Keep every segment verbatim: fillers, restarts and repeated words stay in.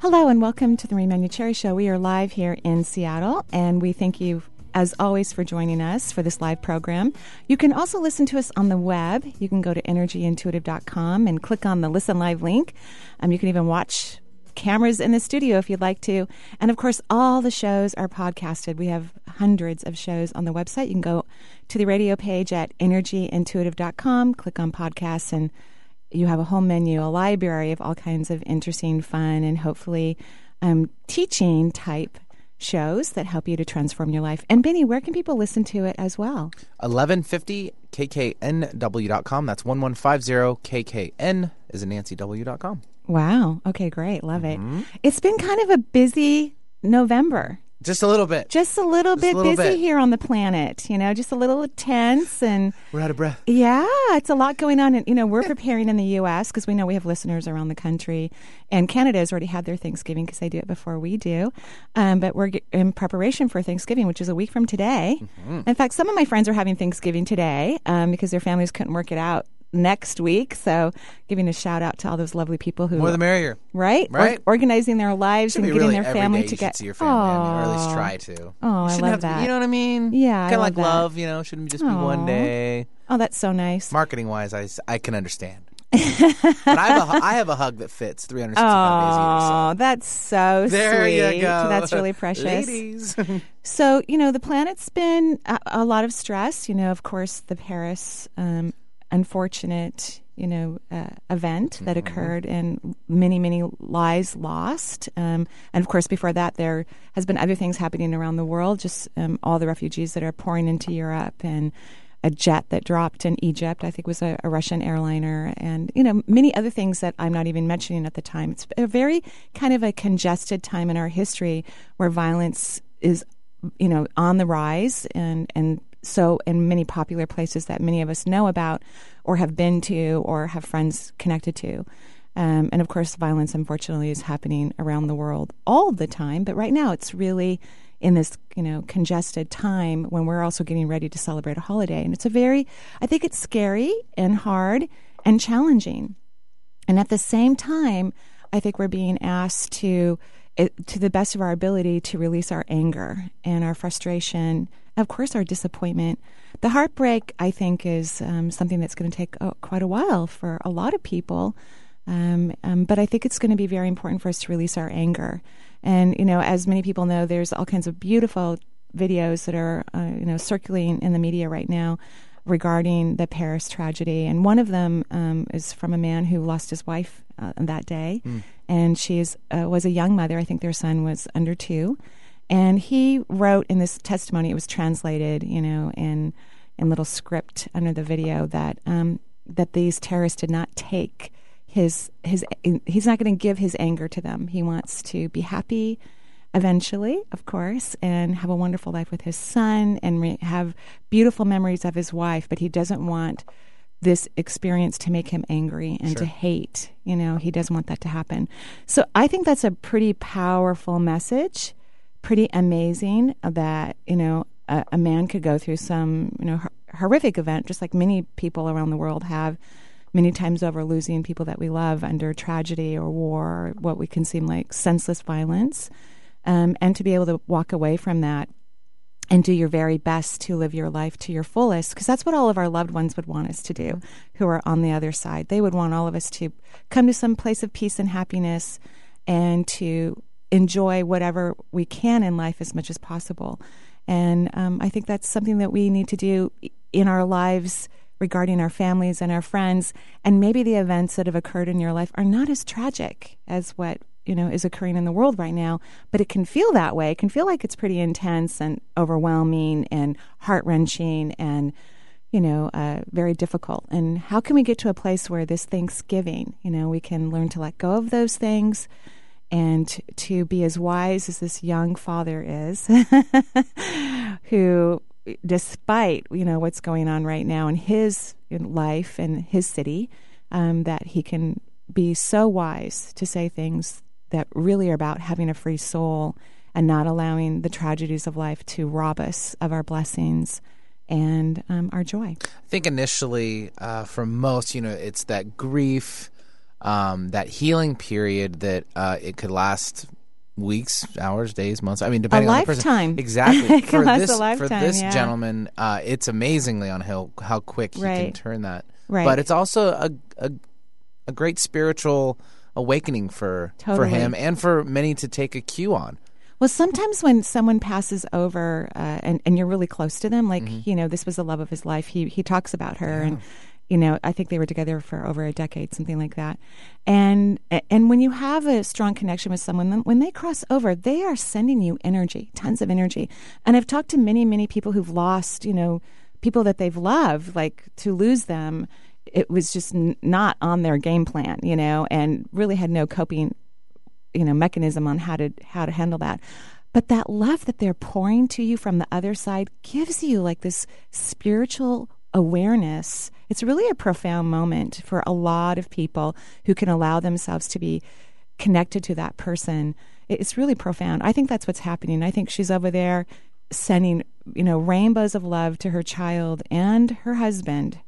Hello and welcome to the Marie Manucheri Show. We are live here in Seattle and we thank you as always for joining us for this live program. You can also listen to us on the web. You can go to energy intuitive dot com and click on the Listen Live link. Um, you can even watch cameras in the studio if you'd like to. And of course, all the shows are podcasted. We have hundreds of shows on the website. You can go to the radio page at energy intuitive dot com, click on podcasts, and you have a whole menu, a library of all kinds of interesting, fun, and hopefully um, teaching type shows that help you to transform your life. And Benny, where can people listen to it as well? eleven fifty K K N W dot com. That's eleven fifty K K N is in Nancy W dot com. Wow. Okay, great. Love mm-hmm. it. It's been kind of a busy November. Just a little bit. Just a little just bit a little busy bit. Here on the planet, you know, just a little tense and... We're out of breath. Yeah, it's a lot going on. And, you know, we're preparing in the U S because we know we have listeners around the country. And Canada has already had their Thanksgiving because they do it before we do. Um, but we're in preparation for Thanksgiving, which is a week from today. Mm-hmm. In fact, some of my friends are having Thanksgiving today um, because their families couldn't work it out next week. So giving a shout out to all those lovely people who... More the merrier. Right? Right. Or- organizing their lives and getting really their family together. Get- see your family, I mean, or at least try to. Oh, I love that. To, you know what I mean? Yeah. Kind of like that. Love, you know, shouldn't just be Aww. One day. Oh, that's so nice. Marketing-wise, I, I can understand. But I have, a, I have a hug that fits three hundred sixty-five days a year. Oh, that's so there sweet. There you go. That's really precious. Ladies. So, you know, the planet's been a, a lot of stress. You know, of course, the Paris... Um, unfortunate, you know, uh, event that mm-hmm. occurred and many, many lives lost. Um, and, of course, before that, there has been other things happening around the world, just um, all the refugees that are pouring into Europe and a jet that dropped in Egypt, I think was a, a Russian airliner, and, you know, many other things that I'm not even mentioning at the time. It's a very kind of a congested time in our history where violence is, you know, on the rise and, and so in many popular places that many of us know about or have been to or have friends connected to. Um, and, of course, violence, unfortunately, is happening around the world all the time. But right now it's really in this, you know, congested time when we're also getting ready to celebrate a holiday. And it's a very, I think it's scary and hard and challenging. And at the same time, I think we're being asked to, to the best of our ability, to release our anger and our frustration. Of course, our disappointment. The heartbreak, I think, is um, something that's going to take oh, quite a while for a lot of people. Um, um, but I think it's going to be very important for us to release our anger. And, you know, as many people know, there's all kinds of beautiful videos that are, uh, you know, circulating in the media right now regarding the Paris tragedy. And one of them um, is from a man who lost his wife uh, that day. Mm. And she is, uh, was a young mother. I think their son was under two. And he wrote in this testimony, it was translated, you know, in in little script under the video, that um, that these terrorists did not take his, his he's not going to give his anger to them. He wants to be happy eventually, of course, and have a wonderful life with his son and re- have beautiful memories of his wife, but he doesn't want this experience to make him angry and sure. to hate. You know, he doesn't want that to happen. So I think that's a pretty powerful message. Pretty amazing that, you know, a, a man could go through some, you know, ho- horrific event, just like many people around the world have many times over, losing people that we love under tragedy or war, or what we can seem like senseless violence, um, and to be able to walk away from that and do your very best to live your life to your fullest, because that's what all of our loved ones would want us to do, who are on the other side. They would want all of us to come to some place of peace and happiness and to enjoy whatever we can in life as much as possible. And um, I think that's something that we need to do in our lives regarding our families and our friends. And maybe the events that have occurred in your life are not as tragic as what, you know, is occurring in the world right now, but it can feel that way. It can feel like it's pretty intense and overwhelming and heart-wrenching and, you know, uh, very difficult. And how can we get to a place where this Thanksgiving, you know, we can learn to let go of those things and to be as wise as this young father is, who, despite, you know, what's going on right now in his life and his city, um, that he can be so wise to say things that really are about having a free soul and not allowing the tragedies of life to rob us of our blessings and um, our joy. I think initially uh, for most, you know, it's that grief, um, that healing period that uh, it could last weeks, hours, days, months. I mean, depending on the person. A lifetime. Exactly. For this, a lifetime, for this yeah. gentleman, uh, it's amazingly on how, how quick he right. can turn that. Right. But it's also a, a, a great spiritual awakening for totally. for him and for many to take a cue on. Well, sometimes when someone passes over uh, and, and you're really close to them, like, mm-hmm. you know, this was the love of his life. He he talks about her yeah. and, you know, I think they were together for over a decade, something like that. And and when you have a strong connection with someone, when they cross over, they are sending you energy, tons of energy. And I've talked to many, many people who've lost, you know, people that they've loved, like to lose them. It was just n- not on their game plan, you know, and really had no coping you know, mechanism on how to how to handle that. But that love that they're pouring to you from the other side gives you like this spiritual awareness. It's really a profound moment for a lot of people who can allow themselves to be connected to that person. It's really profound. I think that's what's happening. I think she's over there sending, you know, rainbows of love to her child and her husband,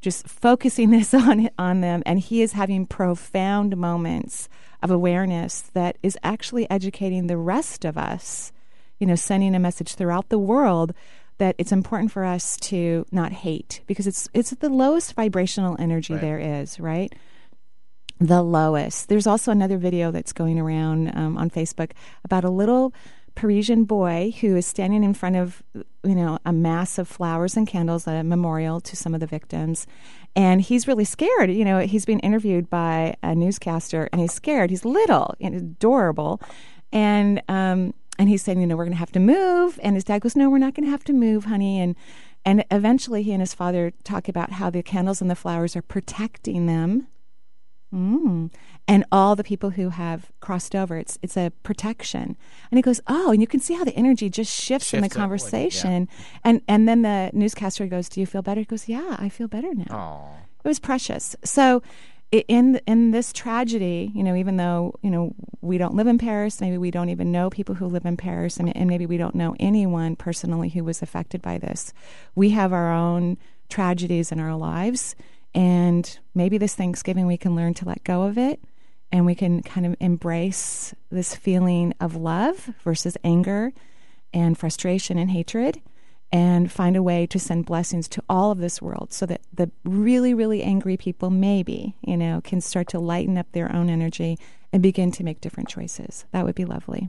just focusing this on on them, and he is having profound moments of awareness that is actually educating the rest of us, you know, sending a message throughout the world that it's important for us to not hate, because it's it's the lowest vibrational energy right. there is, right? The lowest. There's also another video that's going around um, on Facebook about a little Parisian boy who is standing in front of, you know, a mass of flowers and candles at a memorial to some of the victims. And he's really scared. You know, he's being interviewed by a newscaster and he's scared. He's little and adorable. And um, and he's saying, you know, we're going to have to move. And his dad goes, no, we're not going to have to move, honey. And, and eventually he and his father talk about how the candles and the flowers are protecting them. Mm. And all the people who have crossed over, it's it's a protection. And he goes, oh, and you can see how the energy just shifts, shifts in the conversation. Like, yeah. And and then the newscaster goes, do you feel better? He goes, yeah, I feel better now. Aww. It was precious. So in in this tragedy, you know, even though, you know, we don't live in Paris, maybe we don't even know people who live in Paris, and, and maybe we don't know anyone personally who was affected by this, we have our own tragedies in our lives. And maybe this Thanksgiving we can learn to let go of it, and we can kind of embrace this feeling of love versus anger and frustration and hatred, and find a way to send blessings to all of this world so that the really, really angry people maybe, you know, can start to lighten up their own energy and begin to make different choices. That would be lovely.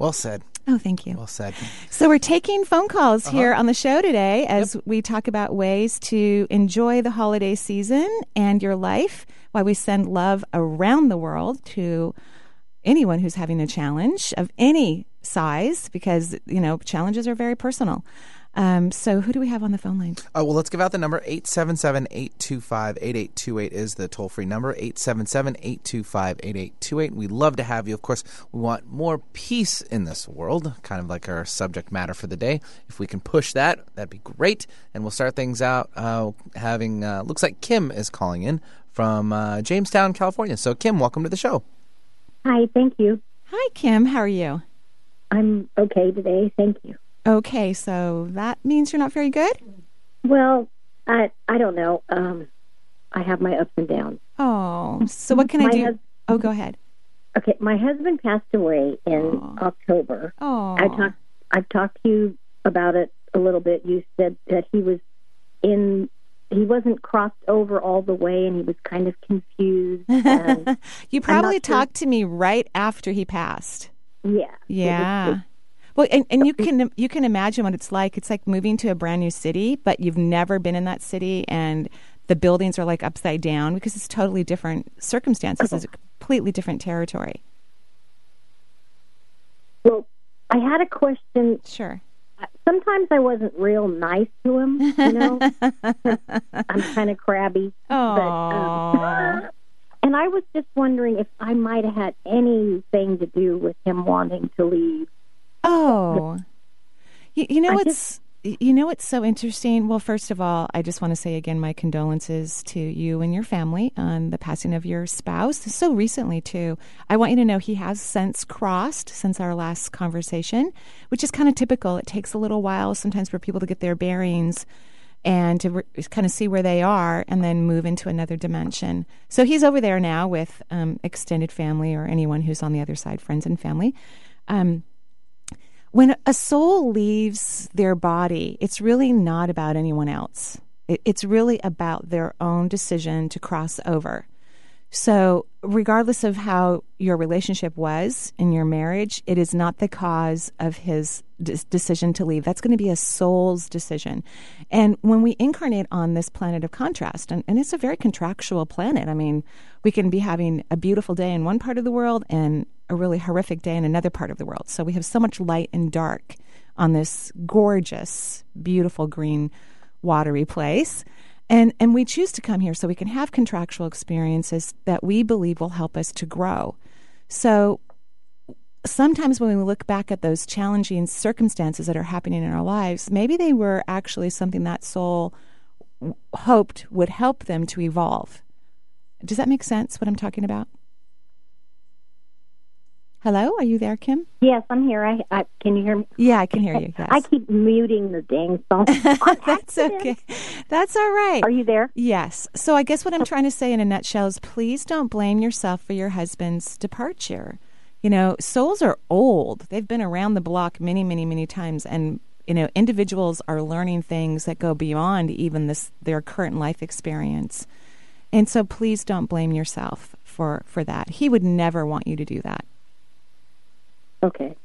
Well said. Oh, thank you. Well said. So we're taking phone calls uh-huh. here on the show today as yep. we talk about ways to enjoy the holiday season and your life, while we send love around the world to anyone who's having a challenge of any size, because, you know, challenges are very personal. Um, so who do we have on the phone line? Oh, well, let's give out the number. eight seven seven, eight two five, eight eight two eight is the toll-free number, eight seven seven, eight two five, eight eight two eight. We love to have you. Of course, we want more peace in this world, kind of like our subject matter for the day. If we can push that, that'd be great. And we'll start things out uh, having, uh, looks like Kim is calling in from uh, Jamestown, California. So, Kim, welcome to the show. Hi, thank you. Hi, Kim. How are you? I'm okay today. Thank you. Okay, so that means you're not very good? Well, I I don't know. Um, I have my ups and downs. Oh, so what can I do? Hus- oh, go ahead. Okay, my husband passed away in Aww. October. Oh, I talked. I've talked to you about it a little bit. You said that he was in. He wasn't crossed over all the way, and he was kind of confused. And you probably talked sure. to me right after he passed. Yeah. Yeah. It was, it, Well, and, and you can you can imagine what it's like. It's like moving to a brand new city, but you've never been in that city, and the buildings are like upside down because it's totally different circumstances. It's a completely different territory. Well, I had a question. Sure. Sometimes I wasn't real nice to him, you know. I'm kind of crabby. Oh. Um, and I was was just wondering if I might have had anything to do with him wanting to leave. Oh, you, you know I what's just, you know what's so interesting? Well, first of all, I just want to say again my condolences to you and your family on the passing of your spouse so recently too. I want you to know he has since crossed since our last conversation, which is kind of typical. It takes a little while sometimes for people to get their bearings and to re- kind of see where they are and then move into another dimension. So he's over there now with um, extended family or anyone who's on the other side, friends and family. Um, when a soul leaves their body, it's really not about anyone else. It, it's really about their own decision to cross over. So regardless of how your relationship was in your marriage, it is not the cause of his d- decision to leave. That's going to be a soul's decision. And when we incarnate on this planet of contrast, and, and it's a very contractual planet. I mean, we can be having a beautiful day in one part of the world and a really horrific day in another part of the world. So we have so much light and dark on this gorgeous, beautiful, green, watery place. And and we choose to come here so we can have contractual experiences that we believe will help us to grow. So sometimes when we look back at those challenging circumstances that are happening in our lives, maybe they were actually something that soul w- hoped would help them to evolve. Does that make sense, what I'm talking about? Hello, are you there, Kim? Yes, I'm here. I, I can you hear me? Yeah, I can hear you. Yes. I keep muting the dang phone. That's okay. That's all right. Are you there? Yes. So I guess what I'm trying to say in a nutshell is please don't blame yourself for your husband's departure. You know, souls are old. They've been around the block many, many, many times. And, you know, individuals are learning things that go beyond even this their current life experience. And so please don't blame yourself for, for that. He would never want you to do that. Okay.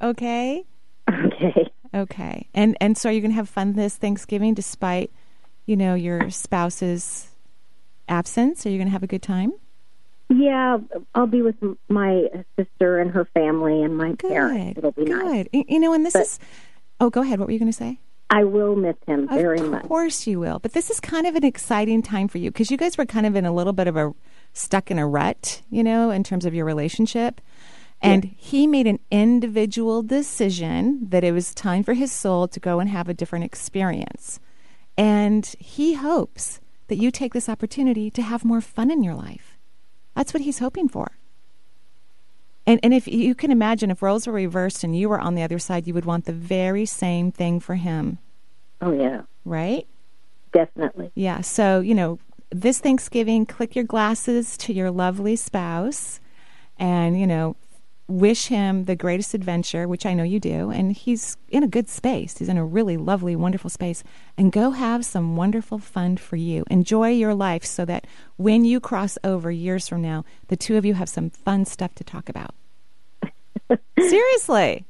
okay? Okay. Okay. And and so are you going to have fun this Thanksgiving despite, you know, your spouse's absence? Are you going to have a good time? Yeah, I'll be with my sister and her family and my good. parents. It'll be good. Nice. You know, and this but, is... Oh, go ahead. What were you going to say? I will miss him very much. Of course you will. But this is kind of an exciting time for you because you guys were kind of in a little bit of a... stuck in a rut, you know, in terms of your relationship. And yeah. he made an individual decision that it was time for his soul to go and have a different experience. And he hopes that you take this opportunity to have more fun in your life. That's what he's hoping for. And and if you can imagine, if roles were reversed and you were on the other side, you would want the very same thing for him. Oh, yeah. Right? Definitely. Yeah. So, you know, this Thanksgiving, click your glasses to your lovely spouse and, you know, wish him the greatest adventure, which I know you do, and he's in a good space. He's in a really lovely, wonderful space. And go have some wonderful fun for you. Enjoy your life so that when you cross over years from now, the two of you have some fun stuff to talk about. Seriously.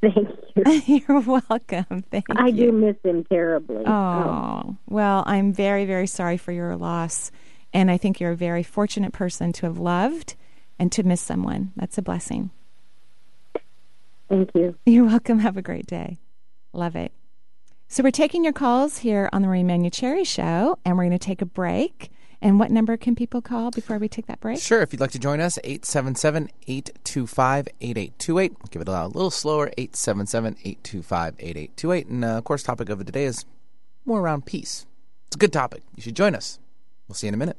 Thank you. You're welcome. Thank I you. I do miss him terribly. Oh, oh, well, I'm very, very sorry for your loss, and I think you're a very fortunate person to have loved and to miss someone. That's a blessing. Thank you. You're welcome. Have a great day. Love it. So we're taking your calls here on the Marie Manucheri Show, and we're going to take a break. And what number can people call before we take that break? Sure. If you'd like to join us, eight seven seven, eight two five, eight eight two eight. We'll give it a little slower, eight seven seven, eight two five, eight eight two eight. And, uh, of course, topic of the day is more around peace. It's a good topic. You should join us. We'll see you in a minute.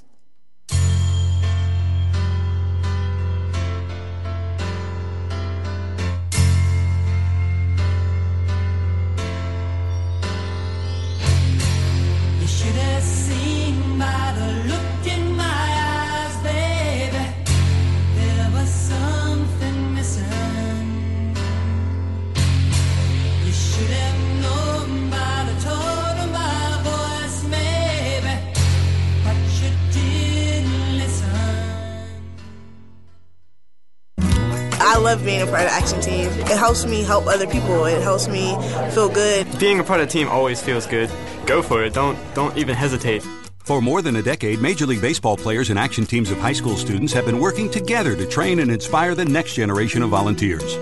I love being a part of the Action Team. It helps me help other people. It helps me feel good. Being a part of the team always feels good. Go for it. Don't don't even hesitate. For more than a decade, Major League Baseball players and action teams of high school students have been working together to train and inspire the next generation of volunteers.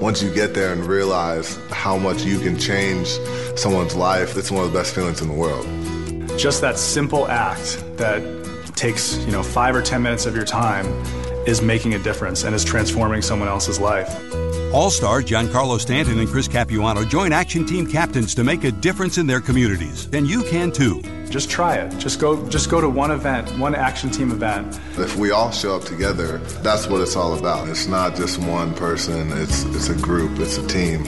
Once you get there and realize how much you can change someone's life, it's one of the best feelings in the world. Just that simple act that takes, you know, five or ten minutes of your time is making a difference and is transforming someone else's life. All-star Giancarlo Stanton and Chris Capuano join Action Team captains to make a difference in their communities. And you can too. Just try it. Just go just go to one event, one Action Team event. If we all show up together, that's what it's all about. It's not just one person, it's it's a group, it's a team.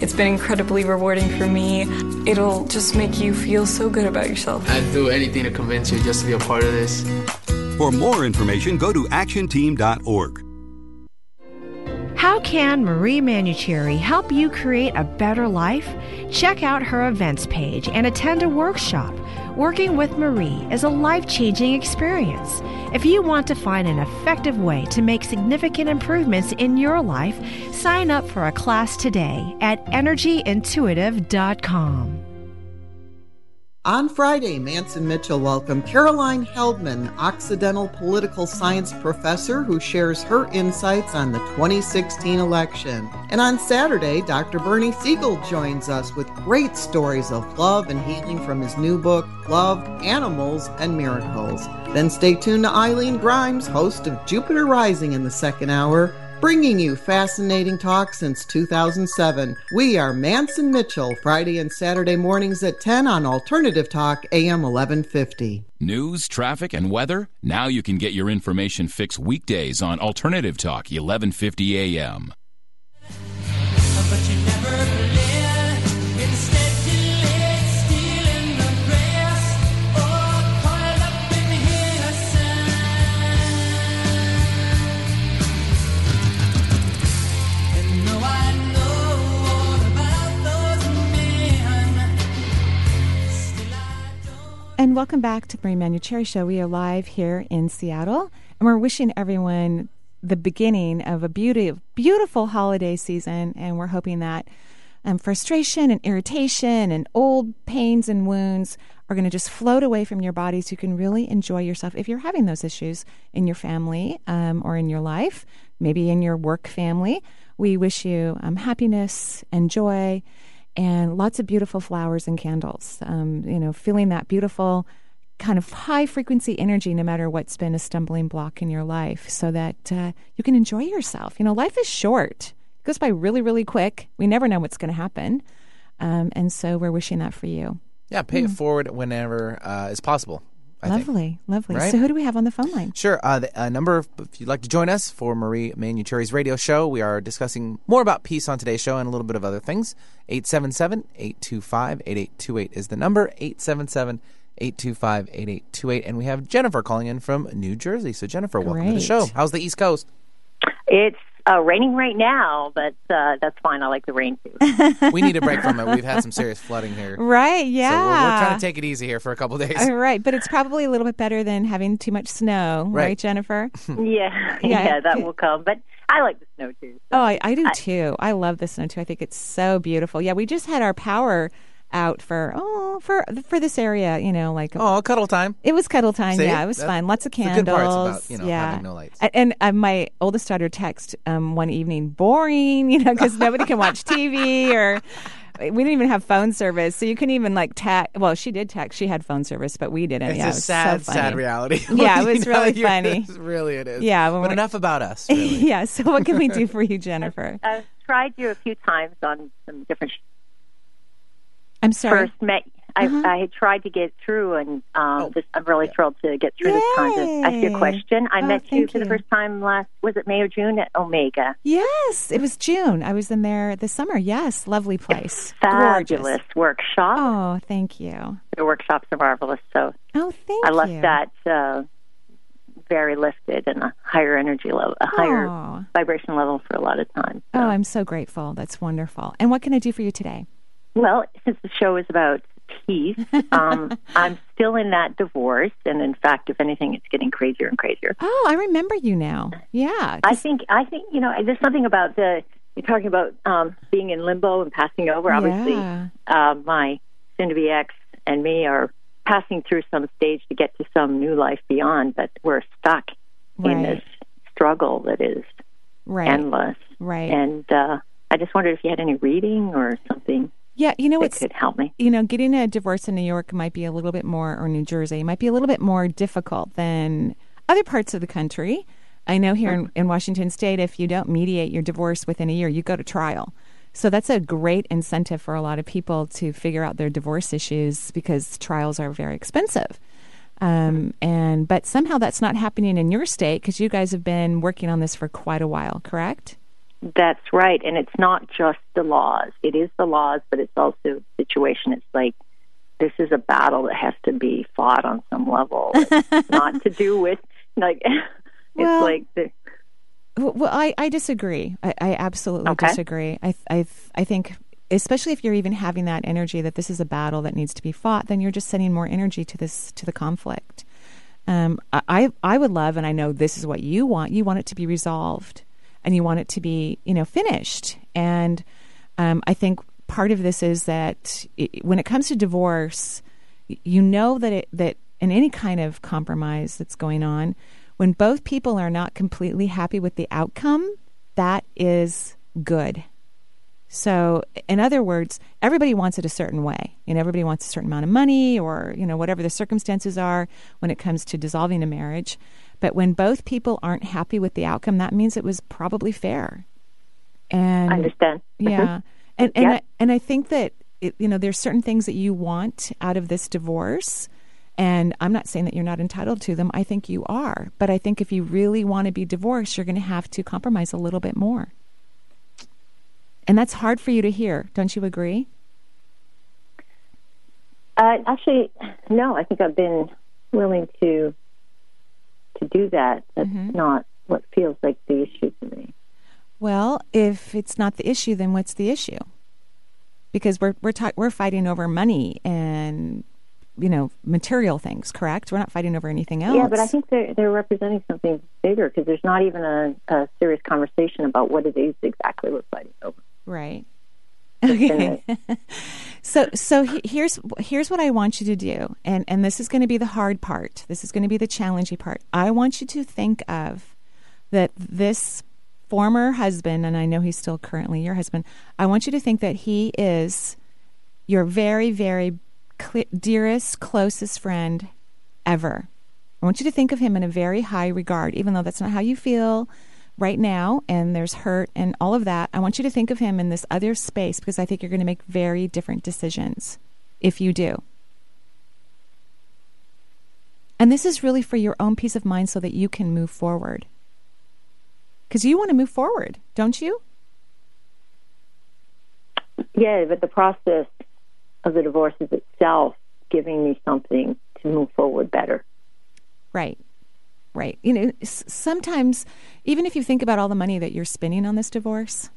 It's been incredibly rewarding for me. It'll just make you feel so good about yourself. I'd do anything to convince you just to be a part of this. For more information, go to action team dot org. How can Marie Manucheri help you create a better life? Check out her events page and attend a workshop. Working with Marie is a life-changing experience. If you want to find an effective way to make significant improvements in your life, sign up for a class today at energy intuitive dot com. On Friday, Manson Mitchell welcomed Caroline Heldman, Occidental political science professor who shares her insights on the twenty sixteen election. And on Saturday, Doctor Bernie Siegel joins us with great stories of love and healing from his new book, Love, Animals, and Miracles. Then stay tuned to Eileen Grimes, host of Jupiter Rising in the second hour, bringing you fascinating talk since two thousand seven. We are Manson Mitchell, Friday and Saturday mornings at ten on Alternative Talk, A M eleven fifty. News, traffic, and weather? Now you can get your information fixed weekdays on Alternative Talk, eleven fifty A M. And welcome back to the Marie Manucheri Show. We are live here in Seattle, and we're wishing everyone the beginning of a beauty, beautiful holiday season, and we're hoping that um, frustration and irritation and old pains and wounds are going to just float away from your body so you can really enjoy yourself. If you're having those issues in your family um, or in your life, maybe in your work family, we wish you um, happiness and joy, and lots of beautiful flowers and candles, um, you know, feeling that beautiful kind of high-frequency energy no matter what's been a stumbling block in your life so that uh, you can enjoy yourself. You know, life is short. It goes by really, really quick. We never know what's going to happen. Um, and so we're wishing that for you. Yeah, pay mm. it forward whenever uh, is possible. I lovely, think. lovely. Right? So who do we have on the phone line? Sure. Uh, the, a number, of, if you'd like to join us for Marie Manucheri's radio show, we are discussing more about peace on today's show and a little bit of other things. eight seven seven, eight two five, eight eight two eight is the number, eight seven seven, eight two five, eight eight two eight. And we have Jennifer calling in from New Jersey. So, Jennifer, welcome Great. to the show. How's the East Coast? It's Uh, raining right now, but uh, that's fine. I like the rain, too. We need a break from it. We've had some serious flooding here. Right, yeah. So we're, we're trying to take it easy here for a couple of days. All right, but it's probably a little bit better than having too much snow, right, right Jennifer? yeah, yeah, yeah, that will come. But I like the snow, too. So. Oh, I, I do, I, too. I love the snow, too. I think it's so beautiful. Yeah, we just had our power out for oh for for this area, you know, like oh cuddle time. It was cuddle time. See, yeah, it was that, fun. Lots of candles. The good parts about, you know, yeah, having no lights. And, and uh, my oldest daughter texted um, one evening, boring, you know, because nobody can watch T V or we didn't even have phone service, so you couldn't even like text. Well, she did text. She had phone service, but we didn't. It's yeah, a it was sad, so sad reality. Yeah, it was really funny. Really, it is. Yeah, but enough about us. Really. Yeah. So, what can we do for you, Jennifer? I've, I've tried you a few times on some different. I'm sorry. First met, I, uh-huh. I had tried to get through, and um, oh, this, I'm really yeah. thrilled to get through Yay. this time to ask you a question. I oh, met you for you. the first time last, was it May or June at Omega? Yes, it was June. I was in there this summer. Yes, lovely place. Fabulous Gorgeous. workshop. Oh, thank you. The workshops are marvelous. So oh, thank I left you. that uh, very lifted and a higher energy level, a oh. higher vibration level for a lot of time. So. Oh, I'm so grateful. That's wonderful. And what can I do for you today? Well, since the show is about peace, um, I'm still in that divorce, and in fact, if anything, it's getting crazier and crazier. Oh, I remember you now. Yeah, I think I think you know. There's something about the you're talking about um, being in limbo and passing over. Obviously, yeah. uh, my soon-to-be ex and me are passing through some stage to get to some new life beyond, but we're stuck right. in this struggle that is right. endless. Right. And uh, I just wondered if you had any reading or something. Yeah, you know, it could help me. You know, getting a divorce in New York might be a little bit more, or New Jersey, might be a little bit more difficult than other parts of the country. I know here in, in Washington State, if you don't mediate your divorce within a year, you go to trial. So that's a great incentive for a lot of people to figure out their divorce issues, because trials are very expensive. Um, and but somehow that's not happening in your state, because you guys have been working on this for quite a while, correct? That's right. And it's not just the laws. It is the laws, but it's also the situation. It's like, this is a battle that has to be fought on some level. It's not to do with, like, it's well, like... the, well, I, I disagree. I, I absolutely okay. disagree. I, I, I think, especially if you're even having that energy that this is a battle that needs to be fought, then you're just sending more energy to this, to the conflict. Um, I, I would love, and I know this is what you want. You want it to be resolved, and you want it to be, you know, finished. And um, I think part of this is that it, when it comes to divorce, you know that it, that in any kind of compromise that's going on, when both people are not completely happy with the outcome, that is good. So, in other words, everybody wants it a certain way, and everybody wants a certain amount of money, or, you know, whatever the circumstances are when it comes to dissolving a marriage. But when both people aren't happy with the outcome, that means it was probably fair. And I understand. Yeah, and and yeah. I, and I think that it, you know, there's certain things that you want out of this divorce. And I'm not saying that you're not entitled to them. I think you are. But I think if you really want to be divorced, you're going to have to compromise a little bit more. And that's hard for you to hear. Don't you agree? Uh, actually, no. I think I've been willing to to do that. That's mm-hmm. not what feels like the issue to me. Well, if it's not the issue, then what's the issue? Because we're we're ta- we're fighting over money and, you know, material things, correct? We're not fighting over anything else. Yeah, but I think they're, they're representing something bigger, because there's not even a, a serious conversation about what it is exactly we're fighting over. Right. Okay. so so he, here's here's what I want you to do, and, and this is going to be the hard part. This is going to be the challenging part. I want you to think of that this former husband, and I know he's still currently your husband, I want you to think that he is your very, very dearest, closest friend ever. I want you to think of him in a very high regard, even though that's not how you feel right now, and there's hurt and all of that. I want you to think of him in this other space, because I think you're going to make very different decisions if you do. And this is really for your own peace of mind, so that you can move forward. Because you want to move forward, don't you? Yeah, but the process of the divorce is itself giving me something to move forward better. Right, right. You know, sometimes, even if you think about all the money that you're spending on this divorce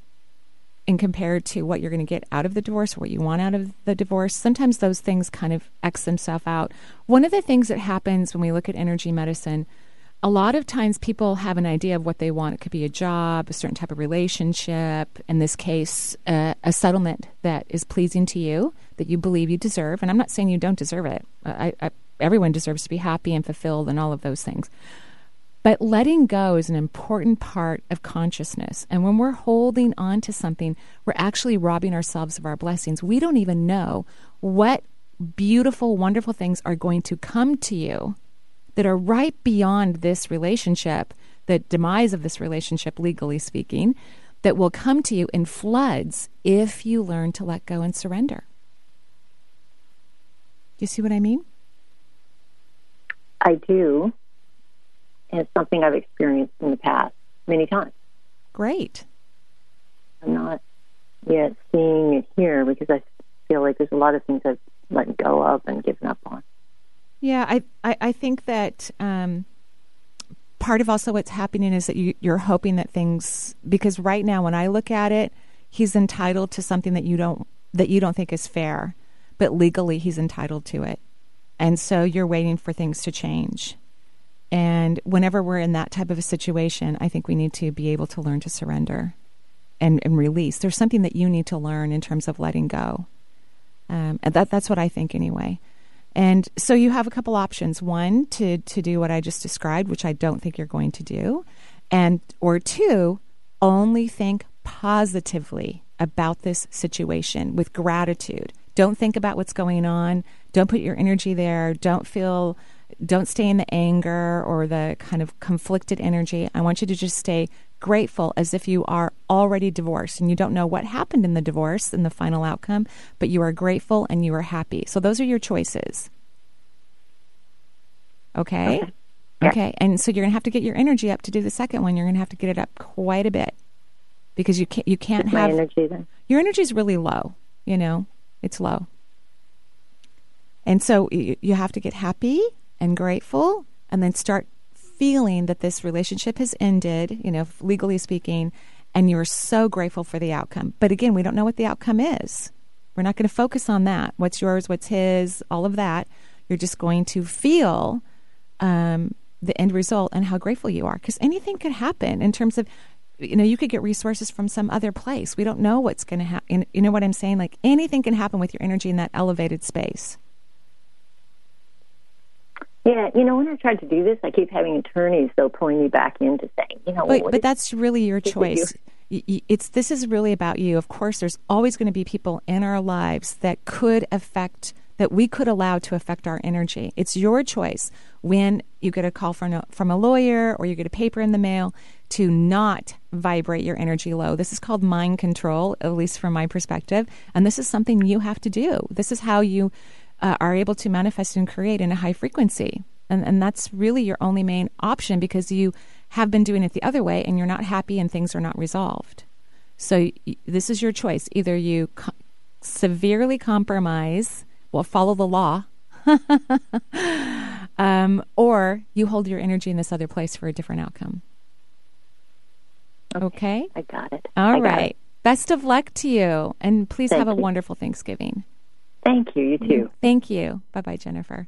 and compared to what you're going to get out of the divorce, what you want out of the divorce, sometimes those things kind of X themselves out. One of the things that happens when we look at energy medicine, a lot of times people have an idea of what they want. It could be a job, a certain type of relationship, in this case, uh, a settlement that is pleasing to you, that you believe you deserve. And I'm not saying you don't deserve it. I, I, everyone deserves to be happy and fulfilled and all of those things. But letting go is an important part of consciousness. And when we're holding on to something, we're actually robbing ourselves of our blessings. We don't even know what beautiful, wonderful things are going to come to you that are right beyond this relationship, the demise of this relationship, legally speaking, that will come to you in floods if you learn to let go and surrender. Do you see what I mean? I do. And it's something I've experienced in the past many times. Great. I'm not yet seeing it here, because I feel like there's a lot of things I've let go of and given up on. Yeah, I, I, I think that um, part of also what's happening is that you, you're hoping that things, because right now when I look at it, he's entitled to something that you don't that you don't think is fair, but legally he's entitled to it. And so you're waiting for things to change. And whenever we're in that type of a situation, I think we need to be able to learn to surrender and, and release. There's something that you need to learn in terms of letting go. Um, and that that's what I think anyway. And so you have a couple options. One, to, to do what I just described, which I don't think you're going to do. And or two, only think positively about this situation with gratitude. Don't think about what's going on. Don't put your energy there. Don't feel, don't stay in the anger or the kind of conflicted energy. I want you to just stay grateful as if you are already divorced and you don't know what happened in the divorce and the final outcome, but you are grateful and you are happy. So those are your choices. Okay? Okay. Yeah. Okay. And so you're going to have to get your energy up to do the second one. You're going to have to get it up quite a bit because you can't, you can't have... My energy then. Your energy is really low, you know? It's low. And so you have to get happy and grateful and then start feeling that this relationship has ended, you know, legally speaking, and you're so grateful for the outcome. But again, we don't know what the outcome is. We're not going to focus on that. What's yours, what's his, all of that. You're just going to feel um, the end result and how grateful you are, because anything could happen in terms of, you know, you could get resources from some other place. We don't know what's going to happen. You know what I'm saying? Like anything can happen with your energy in that elevated space. Yeah, you know, when I tried to do this, I keep having attorneys, though, pulling me back into saying, you know, but, what but that's really your choice. You? It's this is really about you. Of course, there's always going to be people in our lives that could affect, that we could allow to affect our energy. It's your choice when you get a call from a, from a lawyer or you get a paper in the mail to not vibrate your energy low. This is called mind control, at least from my perspective. And this is something you have to do. This is how you uh, are able to manifest and create in a high frequency. And, and that's really your only main option because you have been doing it the other way and you're not happy and things are not resolved. So y- this is your choice. Either you co- severely compromise, well, follow the law, um, or you hold your energy in this other place for a different outcome. Okay. Okay. I got it. All I right. It. Best of luck to you. And please Thank have a you. wonderful Thanksgiving. Thank you. You too. Thank you. Bye-bye, Jennifer.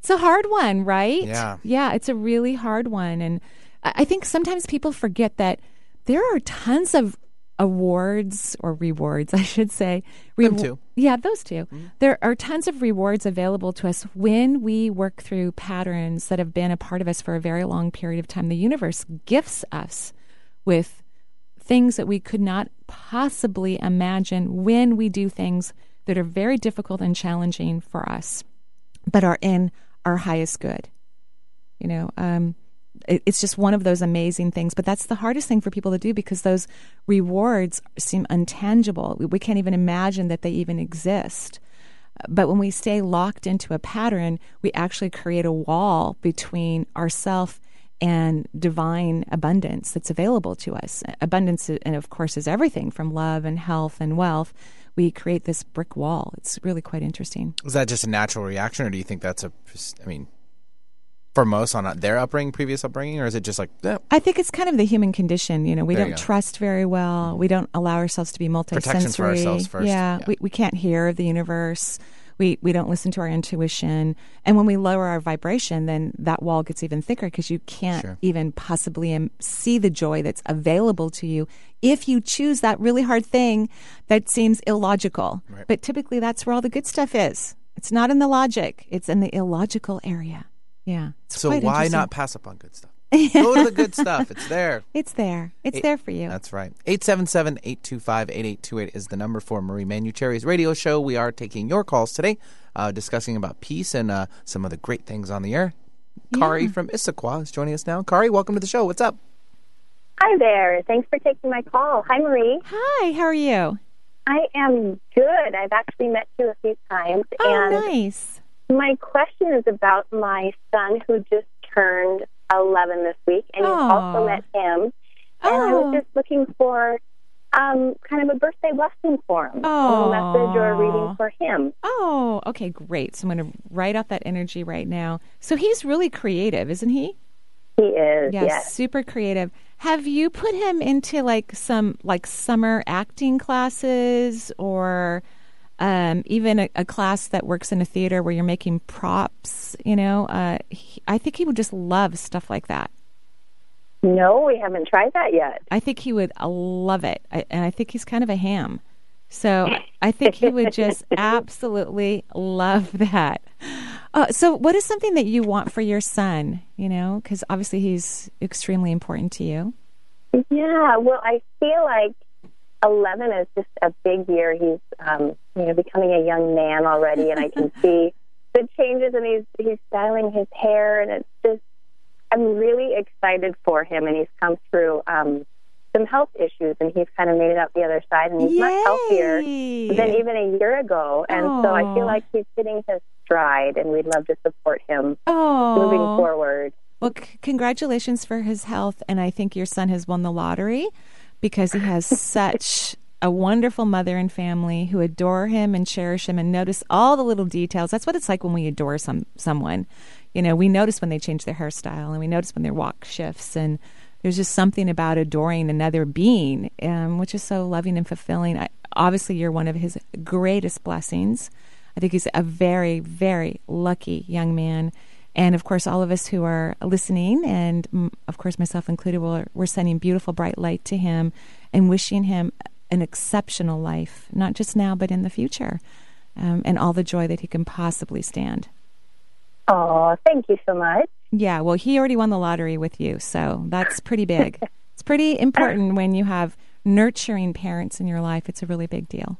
It's a hard one, right? Yeah. Yeah, it's a really hard one. And I think sometimes people forget that there are tons of awards or rewards, I should say. Re- Them too. Yeah, those two. Mm-hmm. There are tons of rewards available to us when we work through patterns that have been a part of us for a very long period of time. The universe gifts us with things that we could not possibly imagine when we do things that are very difficult and challenging for us, but are in our highest good. You know, um, it, it's just one of those amazing things, but that's the hardest thing for people to do because those rewards seem untangible. We, we can't even imagine that they even exist. But when we stay locked into a pattern, we actually create a wall between ourselves and divine abundance that's available to us. Abundance, and of course, is everything from love and health and wealth. We create this brick wall. It's really quite interesting. Is that just a natural reaction, or do you think that's a, I mean, for most on their upbringing, previous upbringing, or is it just like that? Eh. I think it's kind of the human condition. You know, we there don't trust very well. We don't allow ourselves to be multisensory. Protection for ourselves first. Yeah, yeah. We, we can't hear the universe. We we don't listen to our intuition. And when we lower our vibration, then that wall gets even thicker because you can't sure. even possibly um, see the joy that's available to you if you choose that really hard thing that seems illogical. Right. But typically that's where all the good stuff is. It's not in the logic. It's in the illogical area. Yeah. So why not pass up on good stuff? Go to the good stuff. It's there. It's there. It's Eight, there for you. That's right. eight seven seven, eight two five, eight eight two eight is the number for Marie Manucheri's radio show. We are taking your calls today, uh, discussing about peace and uh, some of the great things on the air. Yeah. Kari from Issaquah is joining us now. Kari, welcome to the show. What's up? Hi there. Thanks for taking my call. Hi, Marie. Hi. How are you? I am good. I've actually met you a few times. Oh, and nice. My question is about my son who just turned eleven this week, and you also met him. And Aww. I was just looking for um, kind of a birthday blessing for him, Aww. a message or a reading for him. Oh, okay, great. So I'm going to write out that energy right now. So he's really creative, isn't he? He is, yes. yes. Super creative. Have you put him into like some like summer acting classes or um, even a, a class that works in a theater where you're making props, you know, uh, he, I think he would just love stuff like that. No, we haven't tried that yet. I think he would love it. I, and I think he's kind of a ham. So I think he would just absolutely love that. Uh, so what is something that you want for your son, you know, because obviously he's extremely important to you? Yeah, well, I feel like eleven is just a big year. He's um, you know, becoming a young man already, and I can see the changes, and he's he's styling his hair, and it's just, I'm really excited for him, and he's come through um, some health issues, and he's kind of made it out the other side, and he's Yay. much healthier than even a year ago, and Aww. so I feel like he's hitting his stride, and we'd love to support him Aww. moving forward. Well, c- congratulations for his health, and I think your son has won the lottery because he has such a wonderful mother and family who adore him and cherish him and notice all the little details. That's what it's like when we adore some someone. You know, we notice when they change their hairstyle, and we notice when their walk shifts, and there's just something about adoring another being, um, which is so loving and fulfilling. I, obviously, you're one of his greatest blessings. I think he's a very, very lucky young man. And, of course, all of us who are listening, and, m- of course, myself included, we're, we're sending beautiful, bright light to him and wishing him an exceptional life, not just now but in the future, um, and all the joy that he can possibly stand. Oh, thank you so much. Yeah, well, he already won the lottery with you, so that's pretty big. It's pretty important when you have nurturing parents in your life. It's a really big deal.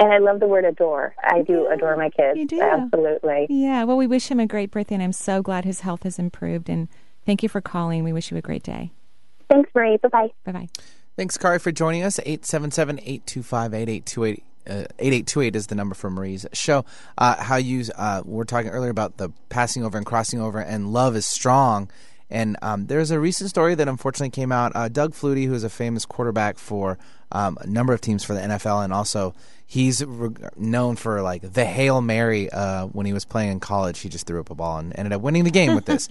And I love the word adore. I do yeah, adore my kids. You do. Absolutely. Yeah, well, we wish him a great birthday, and I'm so glad his health has improved. And thank you for calling. We wish you a great day. Thanks, Marie. Bye-bye. Bye-bye. Thanks, Kari, for joining us. eight seven seven, eight two five, eight eight two eight. Uh, eight eight two eight is the number for Marie's show. Uh, how you uh, were talking earlier about the passing over and crossing over, and love is strong. And um, there's a recent story that unfortunately came out. Uh, Doug Flutie, who is a famous quarterback for um, a number of teams for the N F L, and also he's re- known for like the Hail Mary. Uh, when he was playing in college, he just threw up a ball and ended up winning the game with this.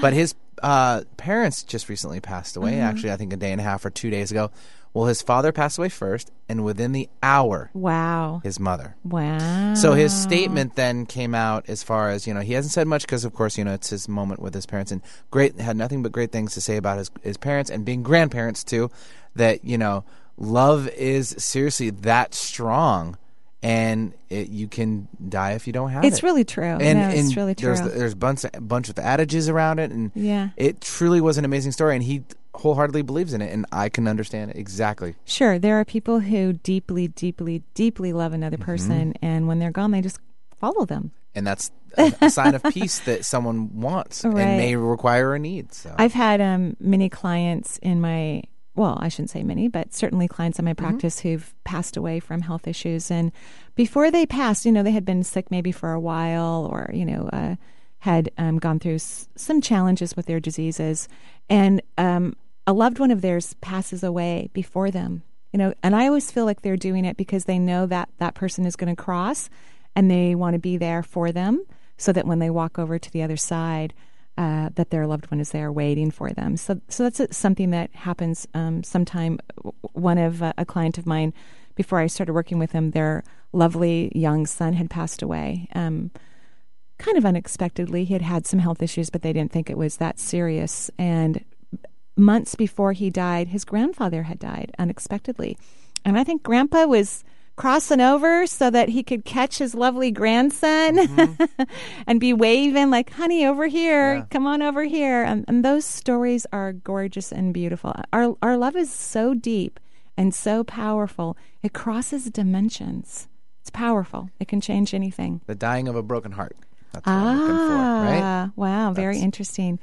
But his uh, parents just recently passed away. Mm-hmm. Actually, I think a day and a half or two days ago. Well, his father passed away first, and within the hour, wow, his mother. Wow. So his statement then came out as far as, you know, he hasn't said much because, of course, you know, it's his moment with his parents, and great had nothing but great things to say about his, his parents and being grandparents, too, that, you know, love is seriously that strong, and it, you can die if you don't have it. It's really true. And, no, it's and really true. There's, there's a bunch, bunch of adages around it, and yeah. it truly was an amazing story, and he wholeheartedly believes in it, and I can understand it exactly. Sure, there are people who deeply, deeply, deeply love another person, mm-hmm. and when they're gone, they just follow them. And that's a, a sign of peace that someone wants right. and may require or need. So. I've had um, many clients in my, well, I shouldn't say many, but certainly clients in my practice mm-hmm. who've passed away from health issues. And before they passed, you know, they had been sick maybe for a while, or, you know, uh, had um, gone through s- some challenges with their diseases. And um a loved one of theirs passes away before them, you know, and I always feel like they're doing it because they know that that person is going to cross, and they want to be there for them so that when they walk over to the other side, uh, that their loved one is there waiting for them. So, so that's a, something that happens um, sometime. One of uh, a client of mine, before I started working with him, their lovely young son had passed away. Um, kind of unexpectedly, he had had some health issues, but they didn't think it was that serious. And months before he died, his grandfather had died unexpectedly. And I think Grandpa was crossing over so that he could catch his lovely grandson mm-hmm. and be waving like, honey, over here, yeah. come on over here. And, and those stories are gorgeous and beautiful. Our, our love is so deep and so powerful. It crosses dimensions. It's powerful. It can change anything. The dying of a broken heart. That's what ah, I'm looking for, right? Wow, That's... very interesting.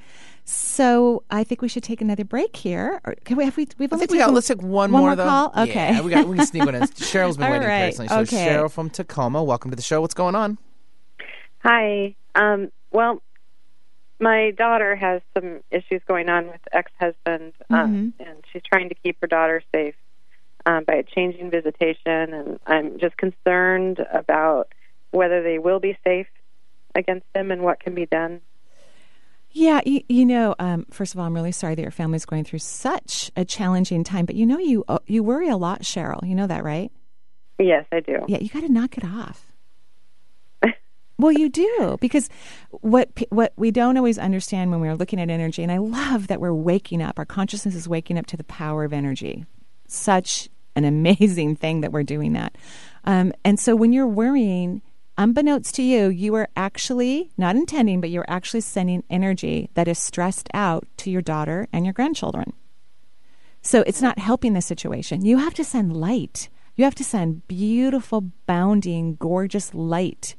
So I think we should take another break here. Or can we? Have we? We've only I think we got. Let's take one, one more, more though. Call? Okay. Yeah, we got. We can sneak one in. Cheryl's been waiting right. patiently. So okay. Cheryl from Tacoma, welcome to the show. What's going on? Hi. Um, well, my daughter has some issues going on with ex-husband, um, mm-hmm. and she's trying to keep her daughter safe um, by changing visitation. And I'm just concerned about whether they will be safe against him and what can be done. Yeah, you, you know, um, first of all, I'm really sorry that your family's going through such a challenging time. But you know, you you worry a lot, Cheryl. You know that, right? Yes, I do. Yeah, you got to knock it off. Well, you do, because what what we don't always understand when we're looking at energy, and I love that we're waking up. Our consciousness is waking up to the power of energy. Such an amazing thing that we're doing that. Um, and so when you're worrying, unbeknownst to you, you are actually, not intending, but you're actually sending energy that is stressed out to your daughter and your grandchildren. So it's not helping the situation. You have to send light. You have to send beautiful, bounding, gorgeous light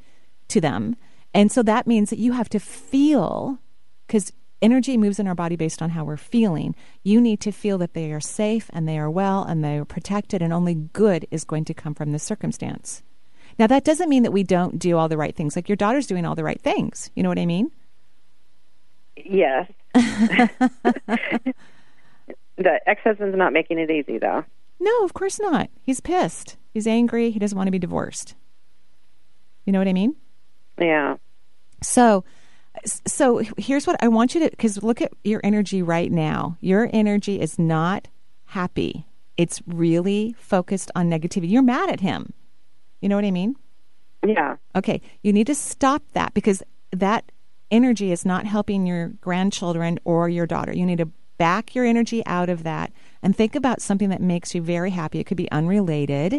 to them. And so that means that you have to feel, because energy moves in our body based on how we're feeling. You need to feel that they are safe and they are well and they are protected, and only good is going to come from this circumstance. Now, that doesn't mean that we don't do all the right things. Like, your daughter's doing all the right things. You know what I mean? Yes. The ex-husband's not making it easy, though. No, of course not. He's pissed. He's angry. He doesn't want to be divorced. You know what I mean? Yeah. So, so here's what I want you to, because look at your energy right now. Your energy is not happy. It's really focused on negativity. You're mad at him. You know what I mean? Yeah. Okay. You need to stop that, because that energy is not helping your grandchildren or your daughter. You need to back your energy out of that and think about something that makes you very happy. It could be unrelated.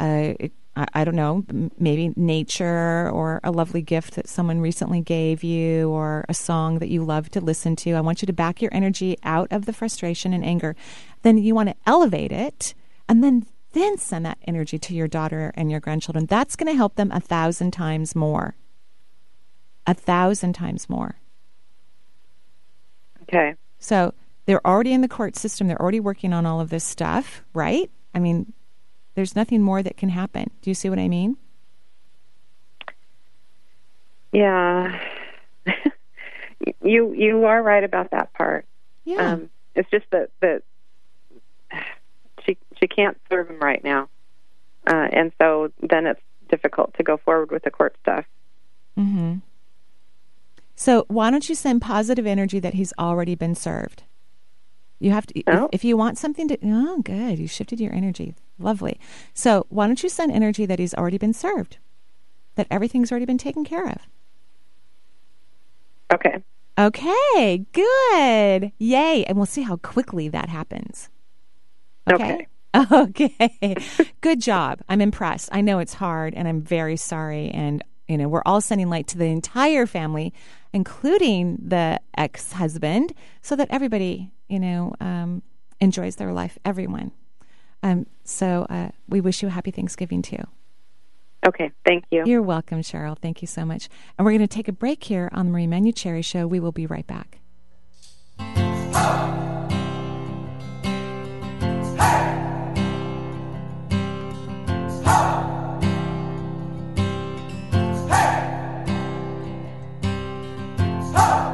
Uh, it, I, I don't know, maybe nature, or a lovely gift that someone recently gave you, or a song that you love to listen to. I want you to back your energy out of the frustration and anger. Then you want to elevate it, and then then send that energy to your daughter and your grandchildren. That's going to help them a thousand times more. A thousand times more. Okay. So they're already in the court system. They're already working on all of this stuff, right? I mean, there's nothing more that can happen. Do you see what I mean? Yeah. you you are right about that part. Yeah. Um, it's just that that she she can't serve him right now, uh, and so then it's difficult to go forward with the court stuff. Mm-hmm. So why don't you send positive energy that he's already been served? You have to, oh. if, if you want something to, oh, good. You shifted your energy. Lovely. So why don't you send energy that he's already been served, that everything's already been taken care of? Okay. Okay, good. Yay. And we'll see how quickly that happens. Okay. Okay. okay. Good job. I'm impressed. I know it's hard, and I'm very sorry, and you know, we're all sending light to the entire family, including the ex-husband, so that everybody, you know, um, enjoys their life, everyone. Um, so uh, we wish you a happy Thanksgiving, too. Okay, thank you. You're welcome, Cheryl. Thank you so much. And we're going to take a break here on the Marie Manucheri Show. We will be right back.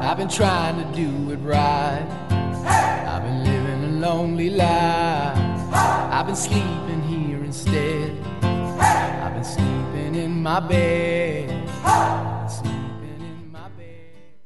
I've been trying to do it right. Hey! I've been living a lonely life. Hey! I've been sleeping here instead. Hey! I've been sleeping in my bed. Hey! Sleeping in my bed.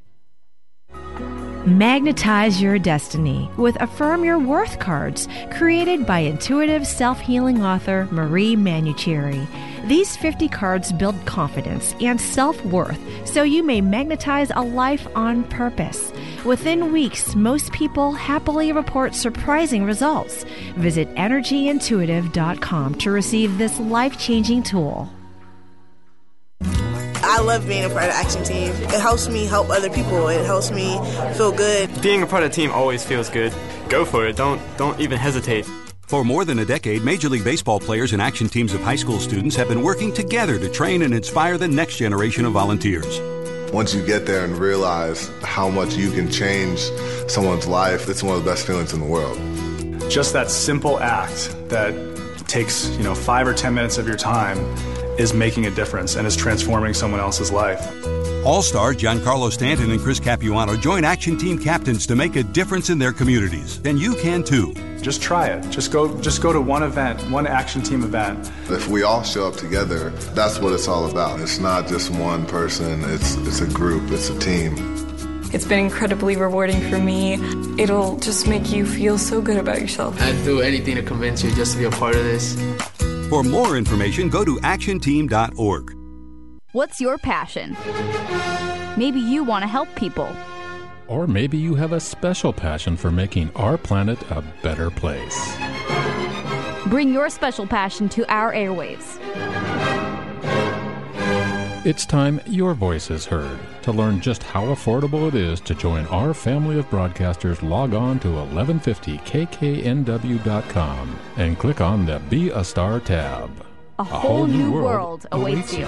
Magnetize your destiny with Affirm Your Worth cards, created by intuitive self-healing author Marie Manucheri. These fifty cards build confidence and self-worth so you may magnetize a life on purpose. Within weeks, most people happily report surprising results. Visit energy intuitive dot com to receive this life-changing tool. I love being a part of the Action Team. It helps me help other people. It helps me feel good. Being a part of the team always feels good. Go for it. Don't, don't even hesitate. For more than a decade, Major League Baseball players and action teams of high school students have been working together to train and inspire the next generation of volunteers. Once you get there and realize how much you can change someone's life, it's one of the best feelings in the world. Just that simple act that takes, you know, five or ten minutes of your time is making a difference and is transforming someone else's life. All-stars Giancarlo Stanton and Chris Capuano join Action Team captains to make a difference in their communities. And you can too. Just try it. Just go just go to one event, one Action Team event. If we all show up together, that's what it's all about. It's not just one person. It's it's a group. It's a team. It's been incredibly rewarding for me. It'll just make you feel so good about yourself. I'd do anything to convince you just to be a part of this. For more information, go to action team dot org. What's your passion? Maybe you want to help people. Or maybe you have a special passion for making our planet a better place. Bring your special passion to our airwaves. It's time your voice is heard. To learn just how affordable it is to join our family of broadcasters, log on to eleven fifty K K N W dot com and click on the Be a Star tab. A, a whole, whole new world, world awaits you.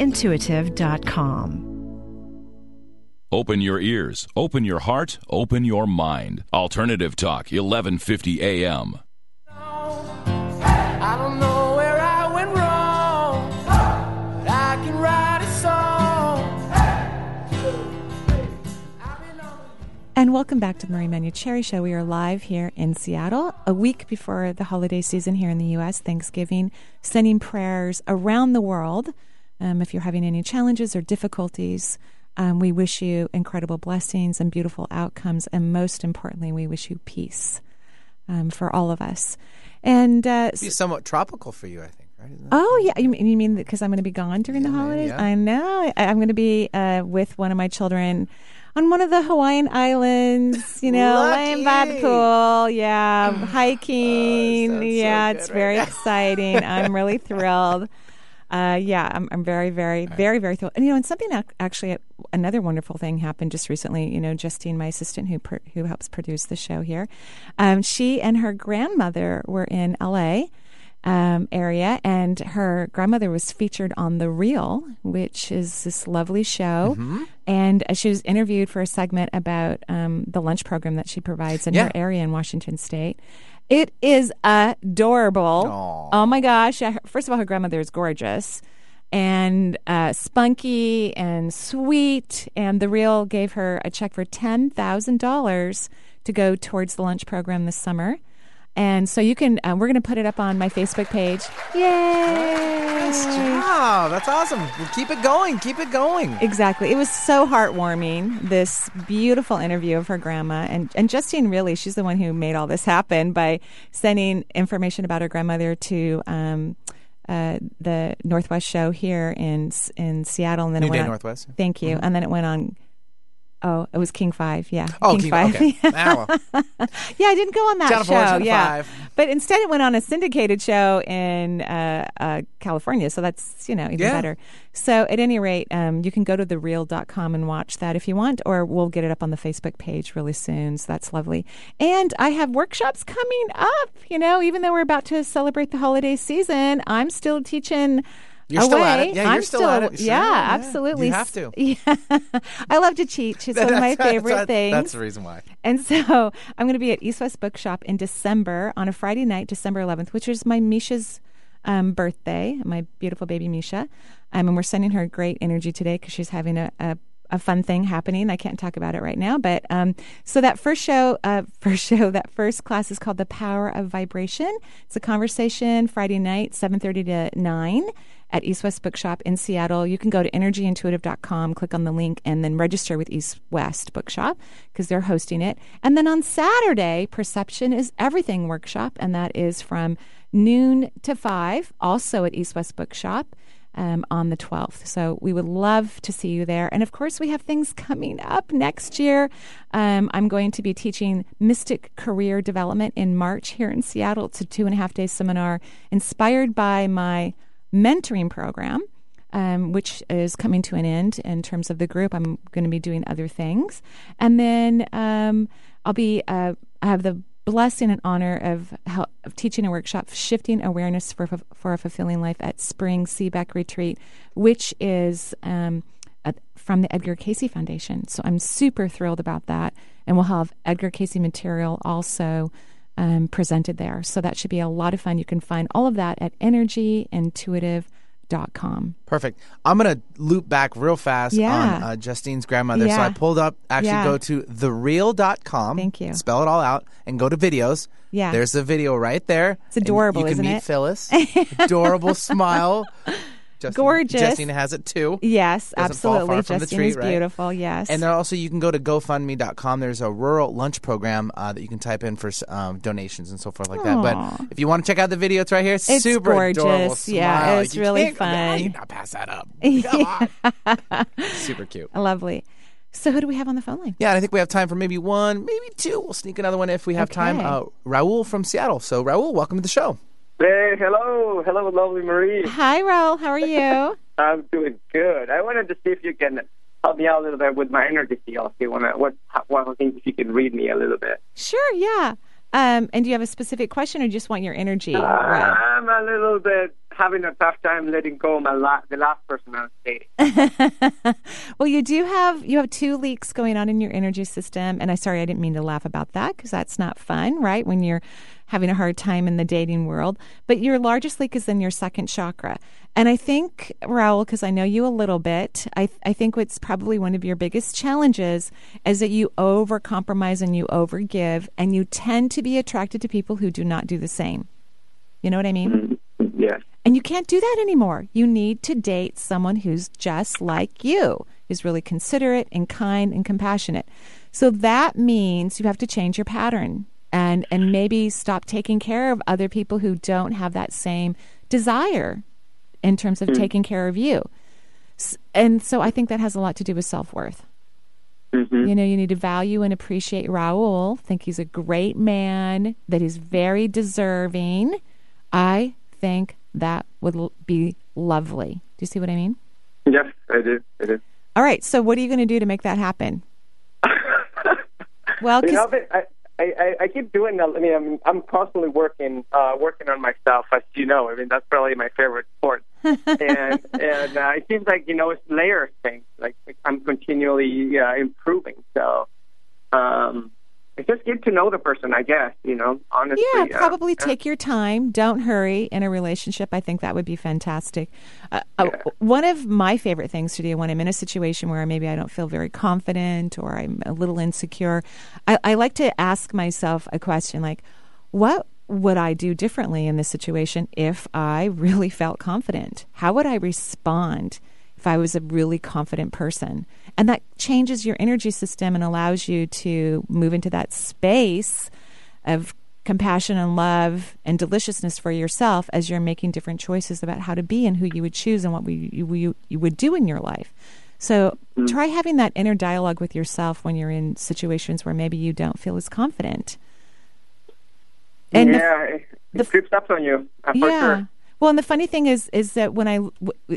intuitive dot com. Open your ears, open your heart, open your mind. Alternative Talk, eleven fifty A M. I don't know where I went wrong, but I can write a song. And welcome back to the Marie Manucheri Show. We are live here in Seattle, a week before the holiday season here in the U S, Thanksgiving, sending prayers around the world. Um, if you're having any challenges or difficulties, um, we wish you incredible blessings and beautiful outcomes. And most importantly, we wish you peace um, for all of us. And uh, it'll be somewhat tropical for you, I think, right? Isn't that oh, yeah. You, you mean because I'm going to be gone during yeah, the holidays? Yeah. I know. I, I'm going to be uh, with one of my children on one of the Hawaiian islands, you know, laying by the pool, yeah, hiking. Oh, yeah, so it's right very now. Exciting. I'm really thrilled. Uh, yeah, I'm, I'm very, very, right. very, very thrilled. And, you know, and something actually, another wonderful thing happened just recently. You know, Justine, my assistant who per, who helps produce the show here, um, she and her grandmother were in L A um, area, and her grandmother was featured on The Real, which is this lovely show. Mm-hmm. And she was interviewed for a segment about um, the lunch program that she provides in yeah. her area in Washington State. It is adorable. Aww. Oh, my gosh. Yeah, her, first of all, her grandmother is gorgeous and uh, spunky and sweet. And The Real gave her a check for ten thousand dollars to go towards the lunch program this summer. And so you can, uh, we're going to put it up on my Facebook page. Yay! Nice job. That's awesome. Keep it going. Keep it going. Exactly. It was so heartwarming, this beautiful interview of her grandma. And, and Justine, really, she's the one who made all this happen by sending information about her grandmother to um, uh, the Northwest show here in in Seattle. And then New it went Day on, Northwest. Thank you. Mm-hmm. And then it went on. Oh, it was King Five, yeah. Oh, King, King Five. Okay. yeah, I didn't go on that Channel show. Four, Channel yeah, five. But instead it went on a syndicated show in uh, uh, California, so that's, you know, even yeah. better. So at any rate, um, you can go to the real dot com and watch that if you want, or we'll get it up on the Facebook page really soon, so that's lovely. And I have workshops coming up, you know, even though we're about to celebrate the holiday season, I'm still teaching... You're away. Still at it. Yeah, I'm you're still, still at it. Sure. Yeah, yeah, absolutely. You have to. Yeah. I love to teach. It's one of my favorite that's, things. That's the reason why. And so I'm going to be at East West Bookshop in December, on a Friday night, December eleventh, which is my Misha's um, birthday, my beautiful baby Misha. Um, and we're sending her great energy today because she's having a, a, a fun thing happening. I can't talk about it right now. But um, so that first show, uh, first show, that first class is called The Power of Vibration. It's a conversation Friday night, seven thirty to nine. At East West Bookshop in Seattle. You can go to energy intuitive dot com, click on the link, and then register with East West Bookshop because they're hosting it. And then on Saturday, Perception is Everything Workshop, and that is from noon to five, also at East West Bookshop um, on the twelfth. So we would love to see you there. And, of course, we have things coming up next year. Um, I'm going to be teaching Mystic Career Development in March here in Seattle. It's a two and a half day seminar inspired by my mentoring program, um, which is coming to an end in terms of the group. I'm going to be doing other things. And then um, I'll be, uh, I have the blessing and honor of, help, of teaching a workshop, Shifting Awareness for, for a Fulfilling Life at Spring Seaback Retreat, which is um, a, from the Edgar Cayce Foundation. So I'm super thrilled about that. And we'll have Edgar Cayce material also Um, presented there. So that should be a lot of fun. You can find all of that at energy intuitive dot com. Perfect. I'm going to loop back real fast yeah. on uh, Justine's grandmother. Yeah. So I pulled up, actually yeah. go to the real dot com. Thank you. Spell it all out and go to videos. Yeah. There's a video right there. It's adorable, isn't it? You can meet it? Phyllis. Adorable smile. Justine, gorgeous. Justine has it too. Yes, Doesn't absolutely. Justine tree, is right? beautiful. Yes. And there also, you can go to go fund me dot com. There's a rural lunch program uh, that you can type in for um, donations and so forth like Aww. that. But if you want to check out the video, it's right here. It's super gorgeous. Adorable. Smile. Yeah, it's like, really fun. You not pass that up. Come on. Super cute. Lovely. So who do we have on the phone line? Yeah, I think we have time for maybe one, maybe two. We'll sneak another one if we have okay. time. Uh, Raul from Seattle. So Raul, welcome to the show. Hey, hello. Hello, lovely Marie. Hi, Raul. How are you? I'm doing good. I wanted to see if you can help me out a little bit with my energy field. If you want to, what, what things if you can read me a little bit. Sure, yeah. Um, and do you have a specific question or just want your energy? Uh, right. I'm a little bit having a tough time letting go my la- the last person I was dating. Well, you do have, you have two leaks going on in your energy system. And I sorry, I didn't mean to laugh about that because that's not fun, right? When you're having a hard time in the dating world. But your largest leak is in your second chakra. And I think, Raul, because I know you a little bit, I, I think what's probably one of your biggest challenges is that you overcompromise and you overgive, and you tend to be attracted to people who do not do the same. You know what I mean? Yeah. And you can't do that anymore. You need to date someone who's just like you, who's really considerate and kind and compassionate. So that means you have to change your pattern. And and maybe stop taking care of other people who don't have that same desire in terms of mm. taking care of you. And so I think that has a lot to do with self-worth. Mm-hmm. You know, you need to value and appreciate Raul. Think he's a great man, that he's very deserving. I think that would l- be lovely. Do you see what I mean? Yes, I do. I do. All right. So what are you going to do to make that happen? well, because... You know, I- I, I, I keep doing that. I mean, I'm, I'm constantly working uh, working on myself, as you know. I mean, that's probably my favorite sport. and and uh, it seems like, you know, it's layer things. Like, I'm continually uh, improving. So um, it's just good to know the person, I guess, you know, honestly. Yeah, probably uh, take yeah. your time. Don't hurry in a relationship. I think that would be fantastic. Uh, yeah. uh, one of my favorite things to do when I'm in a situation where maybe I don't feel very confident or I'm a little insecure, I, I like to ask myself a question like, what would I do differently in this situation if I really felt confident? How would I respond if I was a really confident person? And that changes your energy system and allows you to move into that space of compassion and love and deliciousness for yourself as you're making different choices about how to be and who you would choose and what we, you, you, you would do in your life. So mm-hmm. try having that inner dialogue with yourself when you're in situations where maybe you don't feel as confident. And yeah, the, it, the, it creeps up on you, for yeah. sure. Well, and the funny thing is is that when I, w-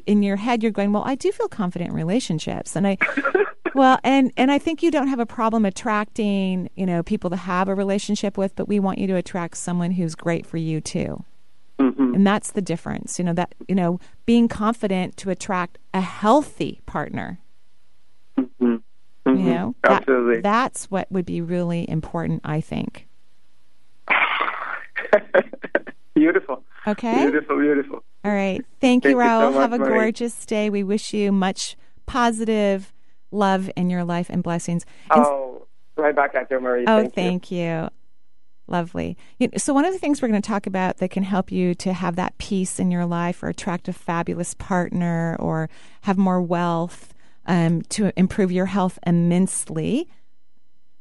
in your head, you're going, well, I do feel confident in relationships. And I, well, and, and I think you don't have a problem attracting, you know, people to have a relationship with, but we want you to attract someone who's great for you too. Mm-hmm. And that's the difference, you know, that, you know, being confident to attract a healthy partner. Mm-hmm. Mm-hmm. You know, Absolutely. That, that's what would be really important, I think. Beautiful. Okay. Beautiful, beautiful. All right. Thank, Thank you, Raul. You so much, Have a gorgeous Marie. day. We wish you much positive love in your life and blessings. And oh, right back at you, Marie. Oh, thank, thank you. you. Lovely. So one of the things we're going to talk about that can help you to have that peace in your life or attract a fabulous partner or have more wealth, um, to improve your health immensely.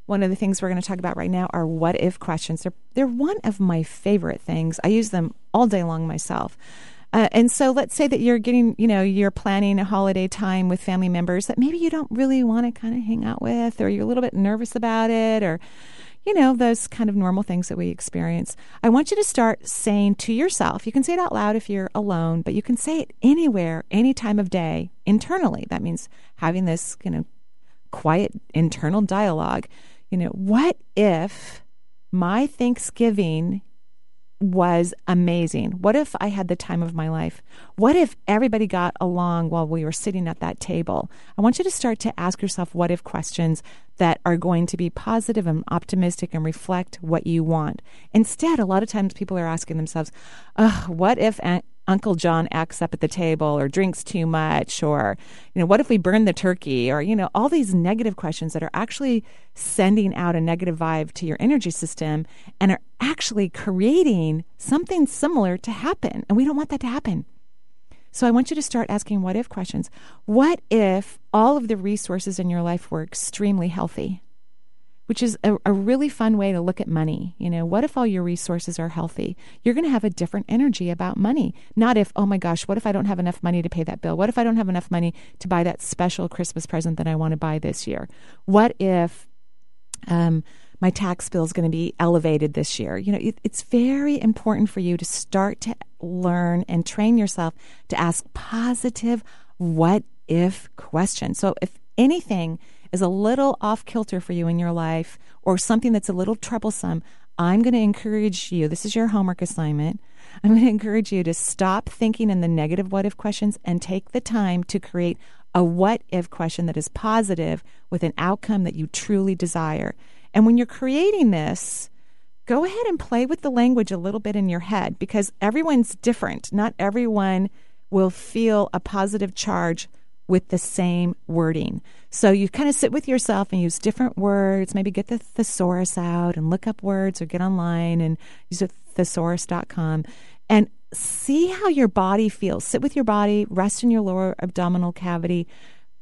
One of the things we're going to talk about right now are what if questions. They're, they're one of my favorite things. I use them all day long myself. Uh, and so let's say that you're getting, you know, you're planning a holiday time with family members that maybe you don't really want to kind of hang out with, or you're a little bit nervous about it, or, you know, those kind of normal things that we experience. I want you to start saying to yourself, you can say it out loud if you're alone, but you can say it anywhere, any time of day, internally. That means having this, you know, quiet internal dialogue. You know, what if my Thanksgiving was amazing? What if I had the time of my life? What if everybody got along while we were sitting at that table? I want you to start to ask yourself what if questions that are going to be positive and optimistic and reflect what you want. Instead, a lot of times people are asking themselves, oh, what if Aunt Uncle John acts up at the table or drinks too much, or, you know, what if we burn the turkey, or, you know, all these negative questions that are actually sending out a negative vibe to your energy system and are actually creating something similar to happen. And we don't want that to happen. So I want you to start asking what if questions. What if all of the resources in your life were extremely healthy? Which is a, a really fun way to look at money. You know, what if all your resources are healthy? You're going to have a different energy about money. Not if, oh my gosh, what if I don't have enough money to pay that bill? What if I don't have enough money to buy that special Christmas present that I want to buy this year? What if um, my tax bill is going to be elevated this year? You know, it, it's very important for you to start to learn and train yourself to ask positive what if questions. So if anything is a little off-kilter for you in your life or something that's a little troublesome, I'm going to encourage you, this is your homework assignment, I'm going to encourage you to stop thinking in the negative what-if questions and take the time to create a what-if question that is positive with an outcome that you truly desire. And when you're creating this, go ahead and play with the language a little bit in your head, because everyone's different. Not everyone will feel a positive charge with the same wording. So you kind of sit with yourself and use different words, maybe get the thesaurus out and look up words or get online and use a thesaurus dot com and see how your body feels. Sit with your body, rest in your lower abdominal cavity,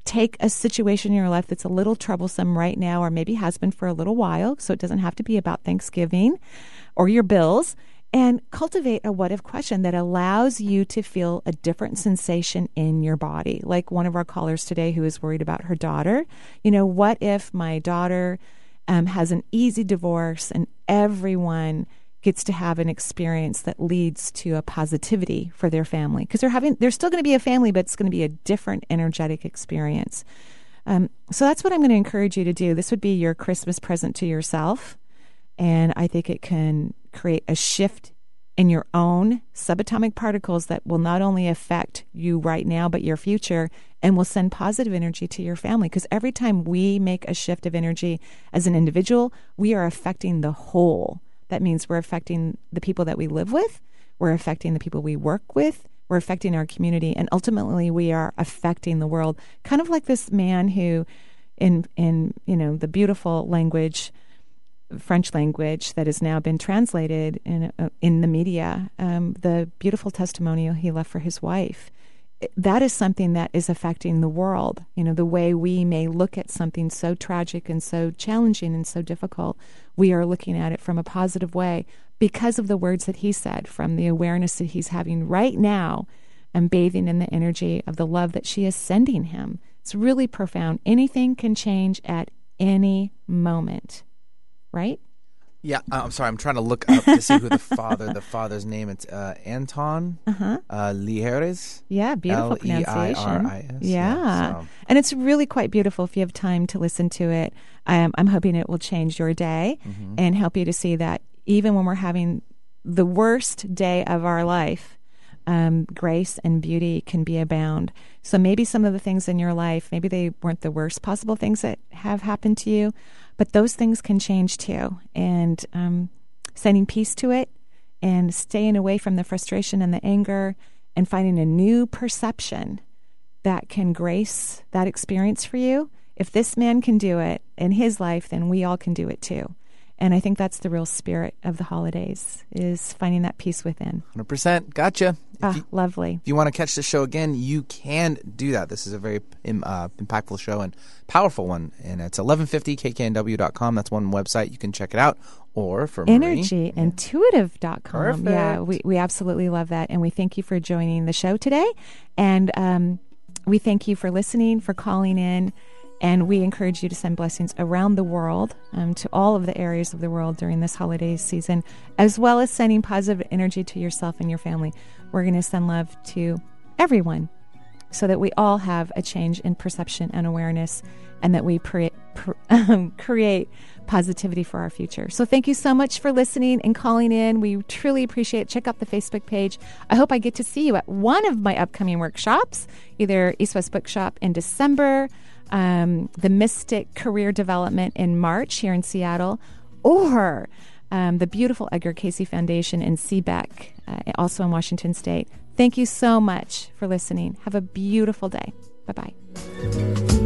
take a situation in your life that's a little troublesome right now or maybe has been for a little while, so it doesn't have to be about Thanksgiving or your bills, and cultivate a what if question that allows you to feel a different sensation in your body. Like one of our callers today who is worried about her daughter. You know, what if my daughter um, has an easy divorce and everyone gets to have an experience that leads to a positivity for their family? Because they're having, they're still going to be a family, but it's going to be a different energetic experience. Um, so that's what I'm going to encourage you to do. This would be your Christmas present to yourself. And I think it can create a shift in your own subatomic particles that will not only affect you right now, but your future, and will send positive energy to your family. Because every time we make a shift of energy as an individual, we are affecting the whole. That means we're affecting the people that we live with, we're affecting the people we work with, we're affecting our community, and ultimately we are affecting the world. Kind of like this man who, in in you know, the beautiful language, French language that has now been translated in uh, in the media, um, the beautiful testimonial he left for his wife. That is something that is affecting the world. You know, the way we may look at something so tragic and so challenging and so difficult, we are looking at it from a positive way because of the words that he said, from the awareness that he's having right now and bathing in the energy of the love that she is sending him. It's really profound. Anything can change at any moment. Right? Yeah, uh, I'm sorry. I'm trying to look up to see who the father, the father's name. It's uh, Anton uh-huh. uh, Leiris. Yeah, beautiful pronunciation. L E I R I S. Yeah, yeah so. And it's really quite beautiful if you have time to listen to it. Um, I'm hoping it will change your day mm-hmm. and help you to see that even when we're having the worst day of our life, Um, grace and beauty can be abound. So maybe some of the things in your life, maybe they weren't the worst possible things that have happened to you, but those things can change too. And um, sending peace to it and staying away from the frustration and the anger and finding a new perception that can grace that experience for you. If this man can do it in his life, then we all can do it too. And I think that's the real spirit of the holidays, is finding that peace within. one hundred percent. Gotcha. Ah, you, lovely. If you want to catch the show again, you can do that. This is a very um, uh, impactful show and powerful one. And it's eleven fifty K K N W dot com. That's one website. You can check it out. Or for Marie. energy intuitive dot com. Perfect. Yeah, we, we absolutely love that. And we thank you for joining the show today. And um, we thank you for listening, for calling in. And we encourage you to send blessings around the world um, to all of the areas of the world during this holiday season, as well as sending positive energy to yourself and your family. We're going to send love to everyone so that we all have a change in perception and awareness, and that we pre- pre- um, create positivity for our future. So thank you so much for listening and calling in. We truly appreciate it. Check out the Facebook page. I hope I get to see you at one of my upcoming workshops, either East West Bookshop in December, Um, the Mystic Career Development in March here in Seattle, or um, the beautiful Edgar Cayce Foundation in Seabeck, uh, also in Washington State. Thank you so much for listening. Have a beautiful day. Bye-bye.